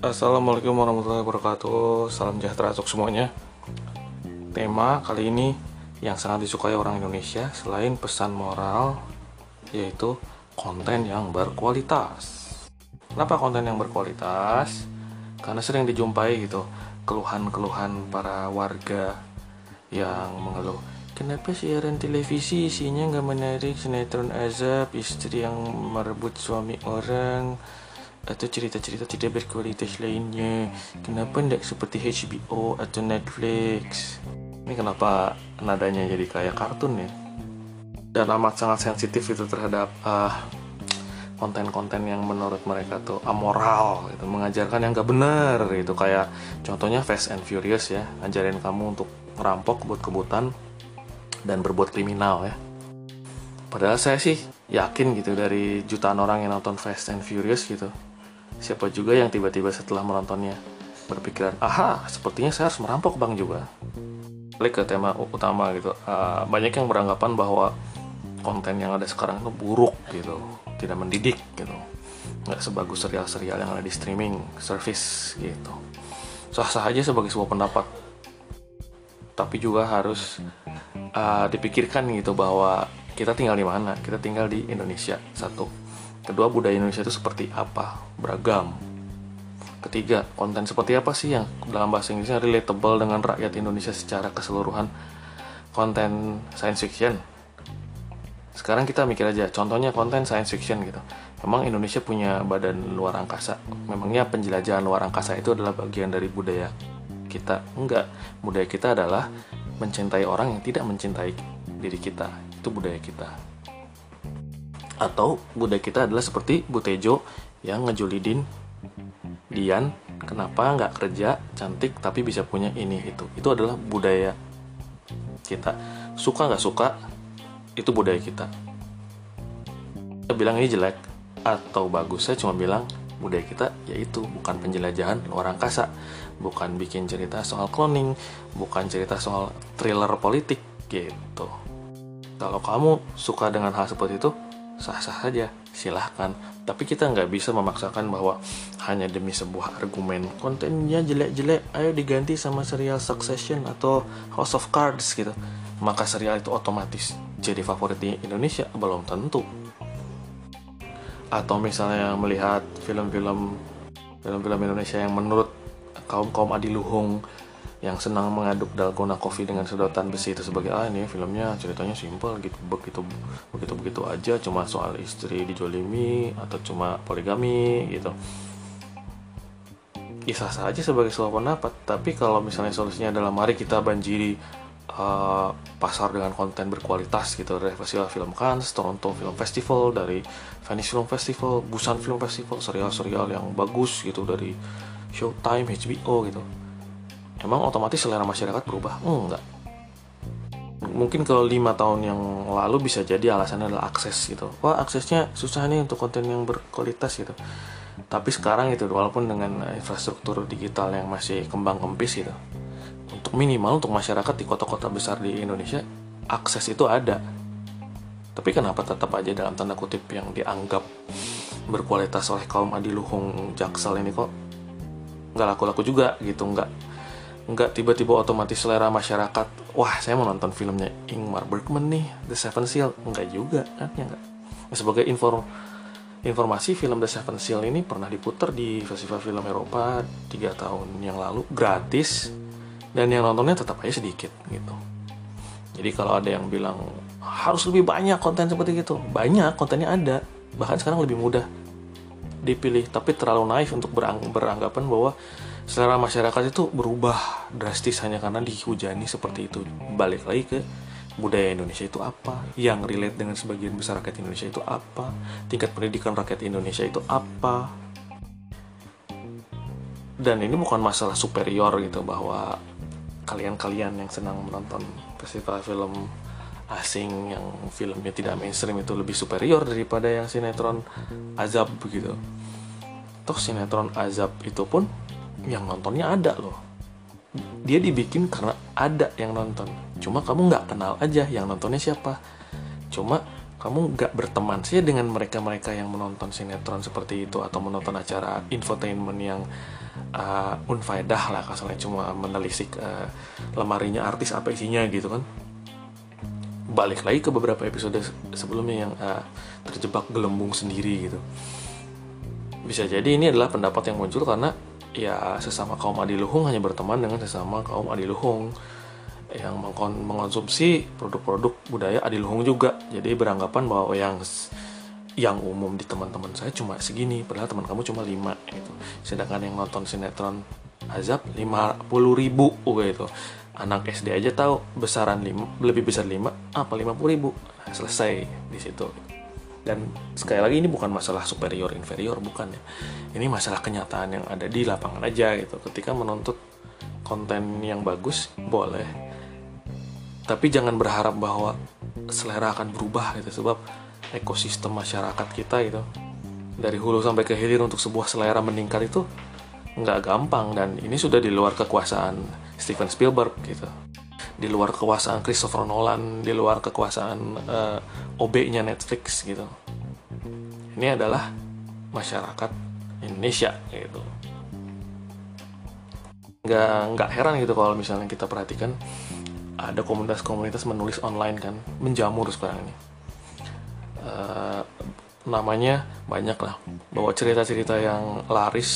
Assalamualaikum warahmatullahi wabarakatuh. Salam sejahtera untuk semuanya. Tema kali ini yang sangat disukai orang Indonesia selain pesan moral, yaitu konten yang berkualitas. Kenapa konten yang berkualitas? Karena sering dijumpai gitu keluhan-keluhan para warga yang mengeluh, kenapa siaran televisi isinya nggak menarik, sinetron azab, istri yang merebut suami orang, atau cerita-cerita tidak berkualitas lainnya. Kenapa tidak seperti HBO atau Netflix? Ini kenapa nadanya jadi kayak kartun ya? Dan amat sangat sensitif itu terhadap konten-konten yang menurut mereka tuh amoral gitu, mengajarkan yang gak benar gitu. Kayak contohnya Fast and Furious ya, ngajarin kamu untuk merampok, kebut-kebutan, dan berbuat kriminal ya. Padahal saya sih yakin gitu, dari jutaan orang yang nonton Fast and Furious gitu, siapa juga yang tiba-tiba setelah menontonnya berpikiran, aha, sepertinya saya harus merampok bang juga. Balik ke tema utama gitu, banyak yang beranggapan bahwa konten yang ada sekarang itu buruk gitu, tidak mendidik gitu, nggak sebagus serial-serial yang ada di streaming service gitu. Sah-sah aja sebagai sebuah pendapat, tapi juga harus dipikirkan gitu bahwa kita tinggal di mana, kita tinggal di Indonesia. Satu, kedua, budaya Indonesia itu seperti apa, beragam. Ketiga, konten seperti apa sih yang dalam bahasa Inggrisnya relatable dengan rakyat Indonesia secara keseluruhan. Konten science fiction, sekarang kita mikir aja, contohnya konten science fiction gitu. Memang Indonesia punya badan luar angkasa, memangnya penjelajahan luar angkasa itu adalah bagian dari budaya kita? Enggak, budaya kita adalah mencintai orang yang tidak mencintai diri kita, itu budaya kita. Atau budaya kita adalah seperti Bu Tejo yang ngejulidin Dian, kenapa nggak kerja, cantik tapi bisa punya ini itu. Itu adalah budaya kita. Suka nggak suka, itu budaya kita. Saya bilang ini jelek atau bagus, saya cuma bilang budaya kita, yaitu bukan penjelajahan luar angkasa, bukan bikin cerita soal cloning, bukan cerita soal thriller politik gitu. Kalau kamu suka dengan hal seperti itu, sah-sah saja, silahkan. Tapi kita nggak bisa memaksakan bahwa hanya demi sebuah argumen kontennya jelek-jelek, ayo diganti sama serial Succession atau House of Cards gitu, maka serial itu otomatis jadi favorit di Indonesia. Belum tentu. Atau misalnya melihat film-film Indonesia yang menurut kaum adiluhung yang senang mengaduk dalgona kopi dengan sedotan besi itu sebagai ini filmnya ceritanya simpel gitu, begitu aja, cuma soal istri dijolimi atau cuma poligami gitu. Sah-sah aja sebagai sebuah pendapat. Tapi kalau misalnya solusinya adalah mari kita banjiri pasar dengan konten berkualitas gitu, dari Festival Film Cannes, Toronto Film Festival, dari Venice Film Festival, Busan Film Festival, serial-serial yang bagus gitu dari Showtime, HBO gitu. Emang otomatis selera masyarakat berubah? Enggak. Mungkin kalau 5 tahun yang lalu bisa jadi alasannya adalah akses gitu. Wah, aksesnya susah nih untuk konten yang berkualitas gitu. Tapi sekarang itu walaupun dengan infrastruktur digital yang masih kembang kempis gitu, untuk minimal untuk masyarakat di kota-kota besar di Indonesia akses itu ada. Tapi kenapa tetap aja dalam tanda kutip yang dianggap berkualitas oleh kaum adiluhung Jaksel ini kok nggak laku-laku juga gitu? Nggak tiba-tiba otomatis selera masyarakat, wah saya mau nonton filmnya Ingmar Bergman nih, The Seventh Seal. Nggak juga kan ya, nggak. Sebagai informasi, film The Seventh Seal ini pernah diputar di festival film Eropa 3 tahun yang lalu gratis, dan yang nontonnya tetap aja sedikit gitu. Jadi kalau ada yang bilang harus lebih banyak konten seperti gitu, banyak kontennya ada, bahkan sekarang lebih mudah dipilih, tapi terlalu naif untuk beranggapan bahwa selera masyarakat itu berubah drastis hanya karena dihujani seperti itu. Balik lagi ke budaya Indonesia itu apa, yang relate dengan sebagian besar rakyat Indonesia itu apa, tingkat pendidikan rakyat Indonesia itu apa. Dan ini bukan masalah superior gitu, bahwa kalian-kalian yang senang menonton festival film asing yang filmnya tidak mainstream itu lebih superior daripada yang sinetron azab begitu. Toh sinetron azab itu pun yang nontonnya ada loh, dia dibikin karena ada yang nonton, cuma kamu nggak kenal aja yang nontonnya siapa. Cuma kamu nggak berteman sih dengan mereka-mereka yang menonton sinetron seperti itu atau menonton acara infotainment yang unfaedah lah, kasarnya cuma menelisik lemarinya artis apa isinya gitu kan. Balik lagi ke beberapa episode sebelumnya yang terjebak gelembung sendiri gitu. Bisa jadi ini adalah pendapat yang muncul karena ya sesama kaum adiluhung hanya berteman dengan sesama kaum adiluhung yang mengkonsumsi produk-produk budaya adiluhung juga. Jadi beranggapan bahwa yang umum di teman-teman saya cuma segini, padahal teman kamu cuma 5 gitu. Sedangkan yang nonton sinetron azab 50.000 gitu. Anak SD aja tahu besaran 5, lebih besar 5 apa 50.000. Nah, selesai di situ. Dan sekali lagi ini bukan masalah superior inferior, bukan ya. Ini masalah kenyataan yang ada di lapangan aja gitu. Ketika menuntut konten yang bagus boleh, tapi jangan berharap bahwa selera akan berubah gitu, sebab ekosistem masyarakat kita gitu dari hulu sampai ke hilir untuk sebuah selera meningkat itu nggak gampang, dan ini sudah di luar kekuasaan Steven Spielberg gitu, di luar kekuasaan Christopher Nolan, di luar kekuasaan OB-nya Netflix gitu. Ini adalah masyarakat Indonesia gitu. Nggak heran gitu kalau misalnya kita perhatikan ada komunitas-komunitas menulis online kan, menjamur sekarang ini. Namanya banyak lah, bahwa cerita-cerita yang laris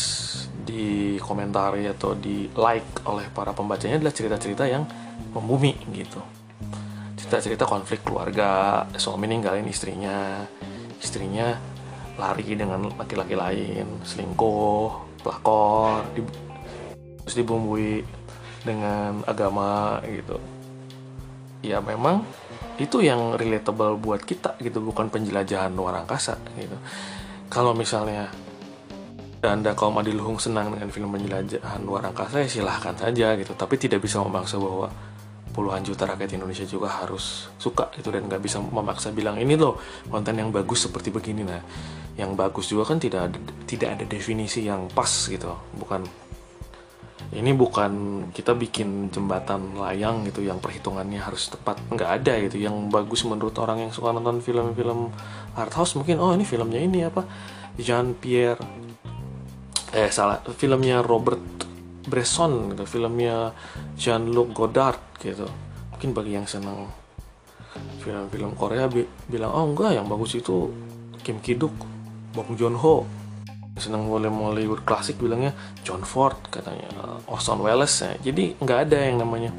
di komentari atau di like oleh para pembacanya adalah cerita-cerita yang membumi gitu. Cerita-cerita konflik keluarga, suami ninggalin istrinya, istrinya lari dengan laki-laki lain, selingkuh, pelakor, terus dibumbui dengan agama gitu. Ya memang itu yang relatable buat kita gitu, bukan penjelajahan luar angkasa gitu. Kalau misalnya Anda kaum adiluhung senang dengan film penjelajahan luar angkasa ya silahkan saja gitu, tapi tidak bisa memaksa bahwa puluhan juta rakyat Indonesia juga harus suka gitu, dan nggak bisa memaksa bilang ini loh konten yang bagus seperti begini. Nah, yang bagus juga kan tidak ada definisi yang pas gitu, bukan kita bikin jembatan layang gitu yang perhitungannya harus tepat, nggak ada gitu. Yang bagus menurut orang yang suka nonton film-film art house mungkin, oh ini filmnya ini apa filmnya Robert Bresson gitu, filmnya Jean-Luc Godard gitu. Mungkin bagi yang senang film-film Korea bilang oh enggak, yang bagus itu Kim Ki-duk, Bong Joon-ho. Senang Hollywood klasik bilangnya John Ford, katanya Orson Welles ya. Jadi nggak ada yang namanya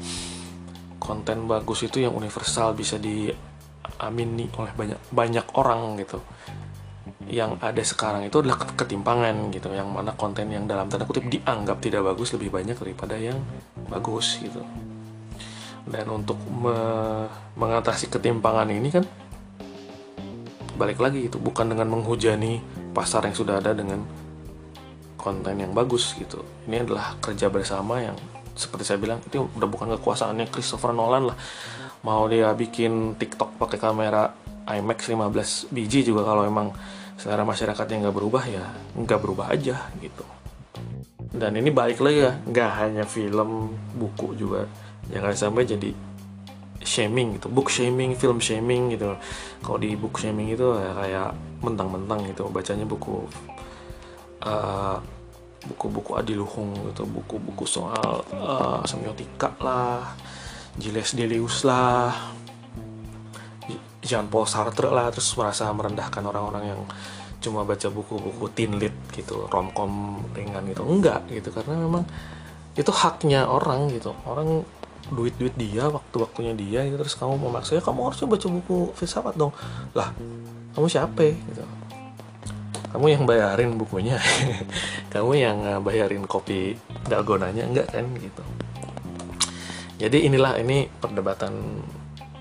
konten bagus itu yang universal bisa diamini oleh banyak orang gitu. Yang ada sekarang itu adalah ketimpangan gitu, yang mana konten yang dalam tanda kutip dianggap tidak bagus lebih banyak daripada yang bagus gitu. Dan untuk mengatasi ketimpangan ini kan balik lagi itu bukan dengan menghujani pasar yang sudah ada dengan konten yang bagus gitu. Ini adalah kerja bersama yang seperti saya bilang itu udah bukan kekuasaannya Christopher Nolan lah. Mau dia bikin TikTok pakai kamera IMAX 15 biji juga, kalau emang selera masyarakatnya nggak berubah ya nggak berubah aja gitu. Dan ini balik lagi ya, nggak hanya film, buku juga jangan sampai jadi shaming gitu, book shaming, film shaming gitu. Kalau di book shaming itu kayak mentang-mentang gitu bacanya buku-buku adiluhung gitu, buku-buku soal semiotika lah, Gilles Deleuze lah, Jean Paul Sartre lah, terus merasa merendahkan orang-orang yang cuma baca buku-buku teen lit gitu, romcom ringan gitu. Enggak gitu, karena memang itu haknya orang gitu. Orang duit dia, waktu-waktunya dia gitu, terus kamu memaksanya kamu harusnya baca buku filsafat dong lah, kamu siapa gitu, kamu yang bayarin bukunya kamu yang bayarin kopi dalgonanya, enggak kan gitu. Jadi ini perdebatan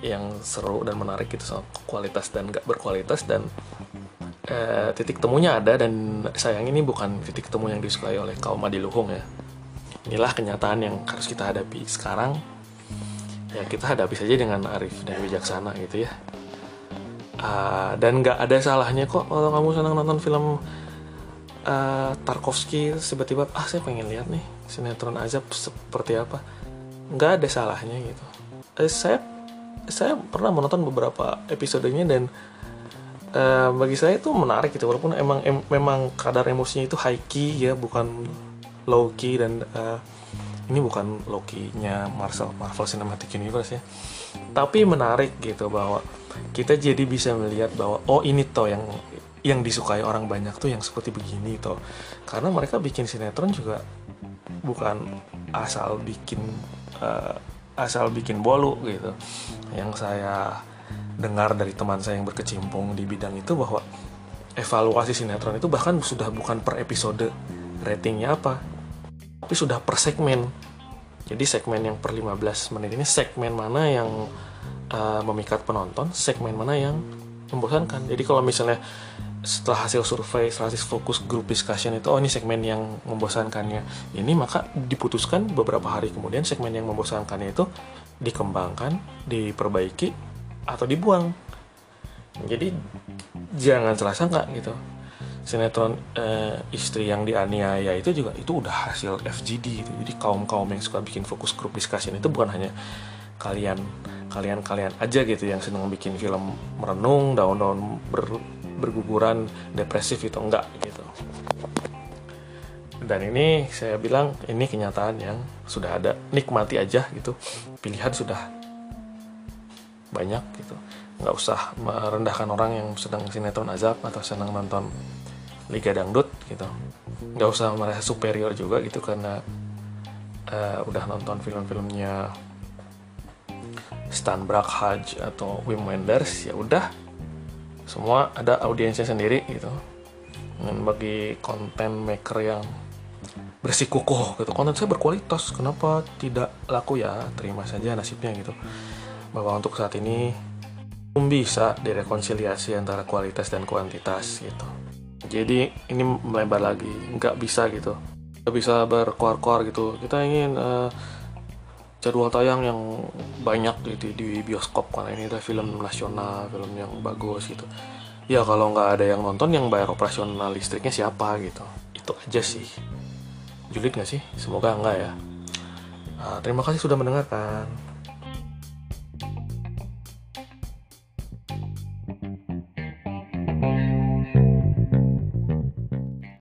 yang seru dan menarik gitu soal kualitas dan gak berkualitas, dan titik temunya ada, dan sayang ini bukan titik temu yang disukai oleh kaum adiluhung ya. Inilah kenyataan yang harus kita hadapi sekarang. Ya kita hadapi saja dengan arif dan bijaksana gitu ya. Dan nggak ada salahnya kok kalau kamu senang nonton film Tarkovsky, tiba-tiba saya pengen lihat nih sinetron azab seperti apa. Nggak ada salahnya gitu. Saya pernah menonton beberapa episodenya dan bagi saya itu menarik gitu, walaupun memang kadar emosinya itu high key ya, bukan low key, dan ini bukan low key-nya Marvel Cinematic Universe ya, tapi menarik gitu bahwa kita jadi bisa melihat bahwa oh ini toh yang disukai orang banyak tuh yang seperti begini toh, karena mereka bikin sinetron juga bukan asal bikin bolu gitu. Yang saya dengar dari teman saya yang berkecimpung di bidang itu bahwa evaluasi sinetron itu bahkan sudah bukan per episode ratingnya apa, tapi sudah per segmen. Jadi segmen yang per 15 menit ini segmen mana yang memikat penonton, segmen mana yang membosankan. Jadi kalau misalnya setelah hasil survei 100 fokus group discussion itu, oh ini segmen yang membosankannya ini, maka diputuskan beberapa hari kemudian segmen yang membosankannya itu dikembangkan, diperbaiki, atau dibuang. Jadi jangan salah sangka gitu, sinetron istri yang dianiaya itu juga itu udah hasil FGD gitu. Jadi kaum yang suka bikin fokus group discussion itu bukan hanya kalian aja gitu yang seneng bikin film merenung, daun-daun berguguran, depresif itu enggak gitu. Dan ini saya bilang ini kenyataan yang sudah ada, nikmati aja gitu, pilihan sudah banyak gitu, nggak usah merendahkan orang yang sedang sinetron azab atau senang nonton Liga Dangdut gitu, nggak usah merasa superior juga gitu karena udah nonton film-filmnya Stan Brakhage atau Wim Wenders. Ya udah, semua ada audiensnya sendiri gitu. Dan bagi konten maker yang bersikukuh gitu, konten saya berkualitas, kenapa tidak laku ya, terima saja nasibnya gitu. Bahwa untuk saat ini belum bisa direkonsiliasi antara kualitas dan kuantitas gitu. Jadi ini melebar lagi, nggak bisa gitu, nggak bisa berkoar-koar gitu. Kita ingin jadwal tayang yang banyak gitu di bioskop karena ini udah film nasional, film yang bagus gitu. Ya kalau nggak ada yang nonton, yang bayar operasional listriknya siapa gitu. Itu aja sih. Julid nggak sih? Semoga enggak ya. Nah, terima kasih sudah mendengarkan.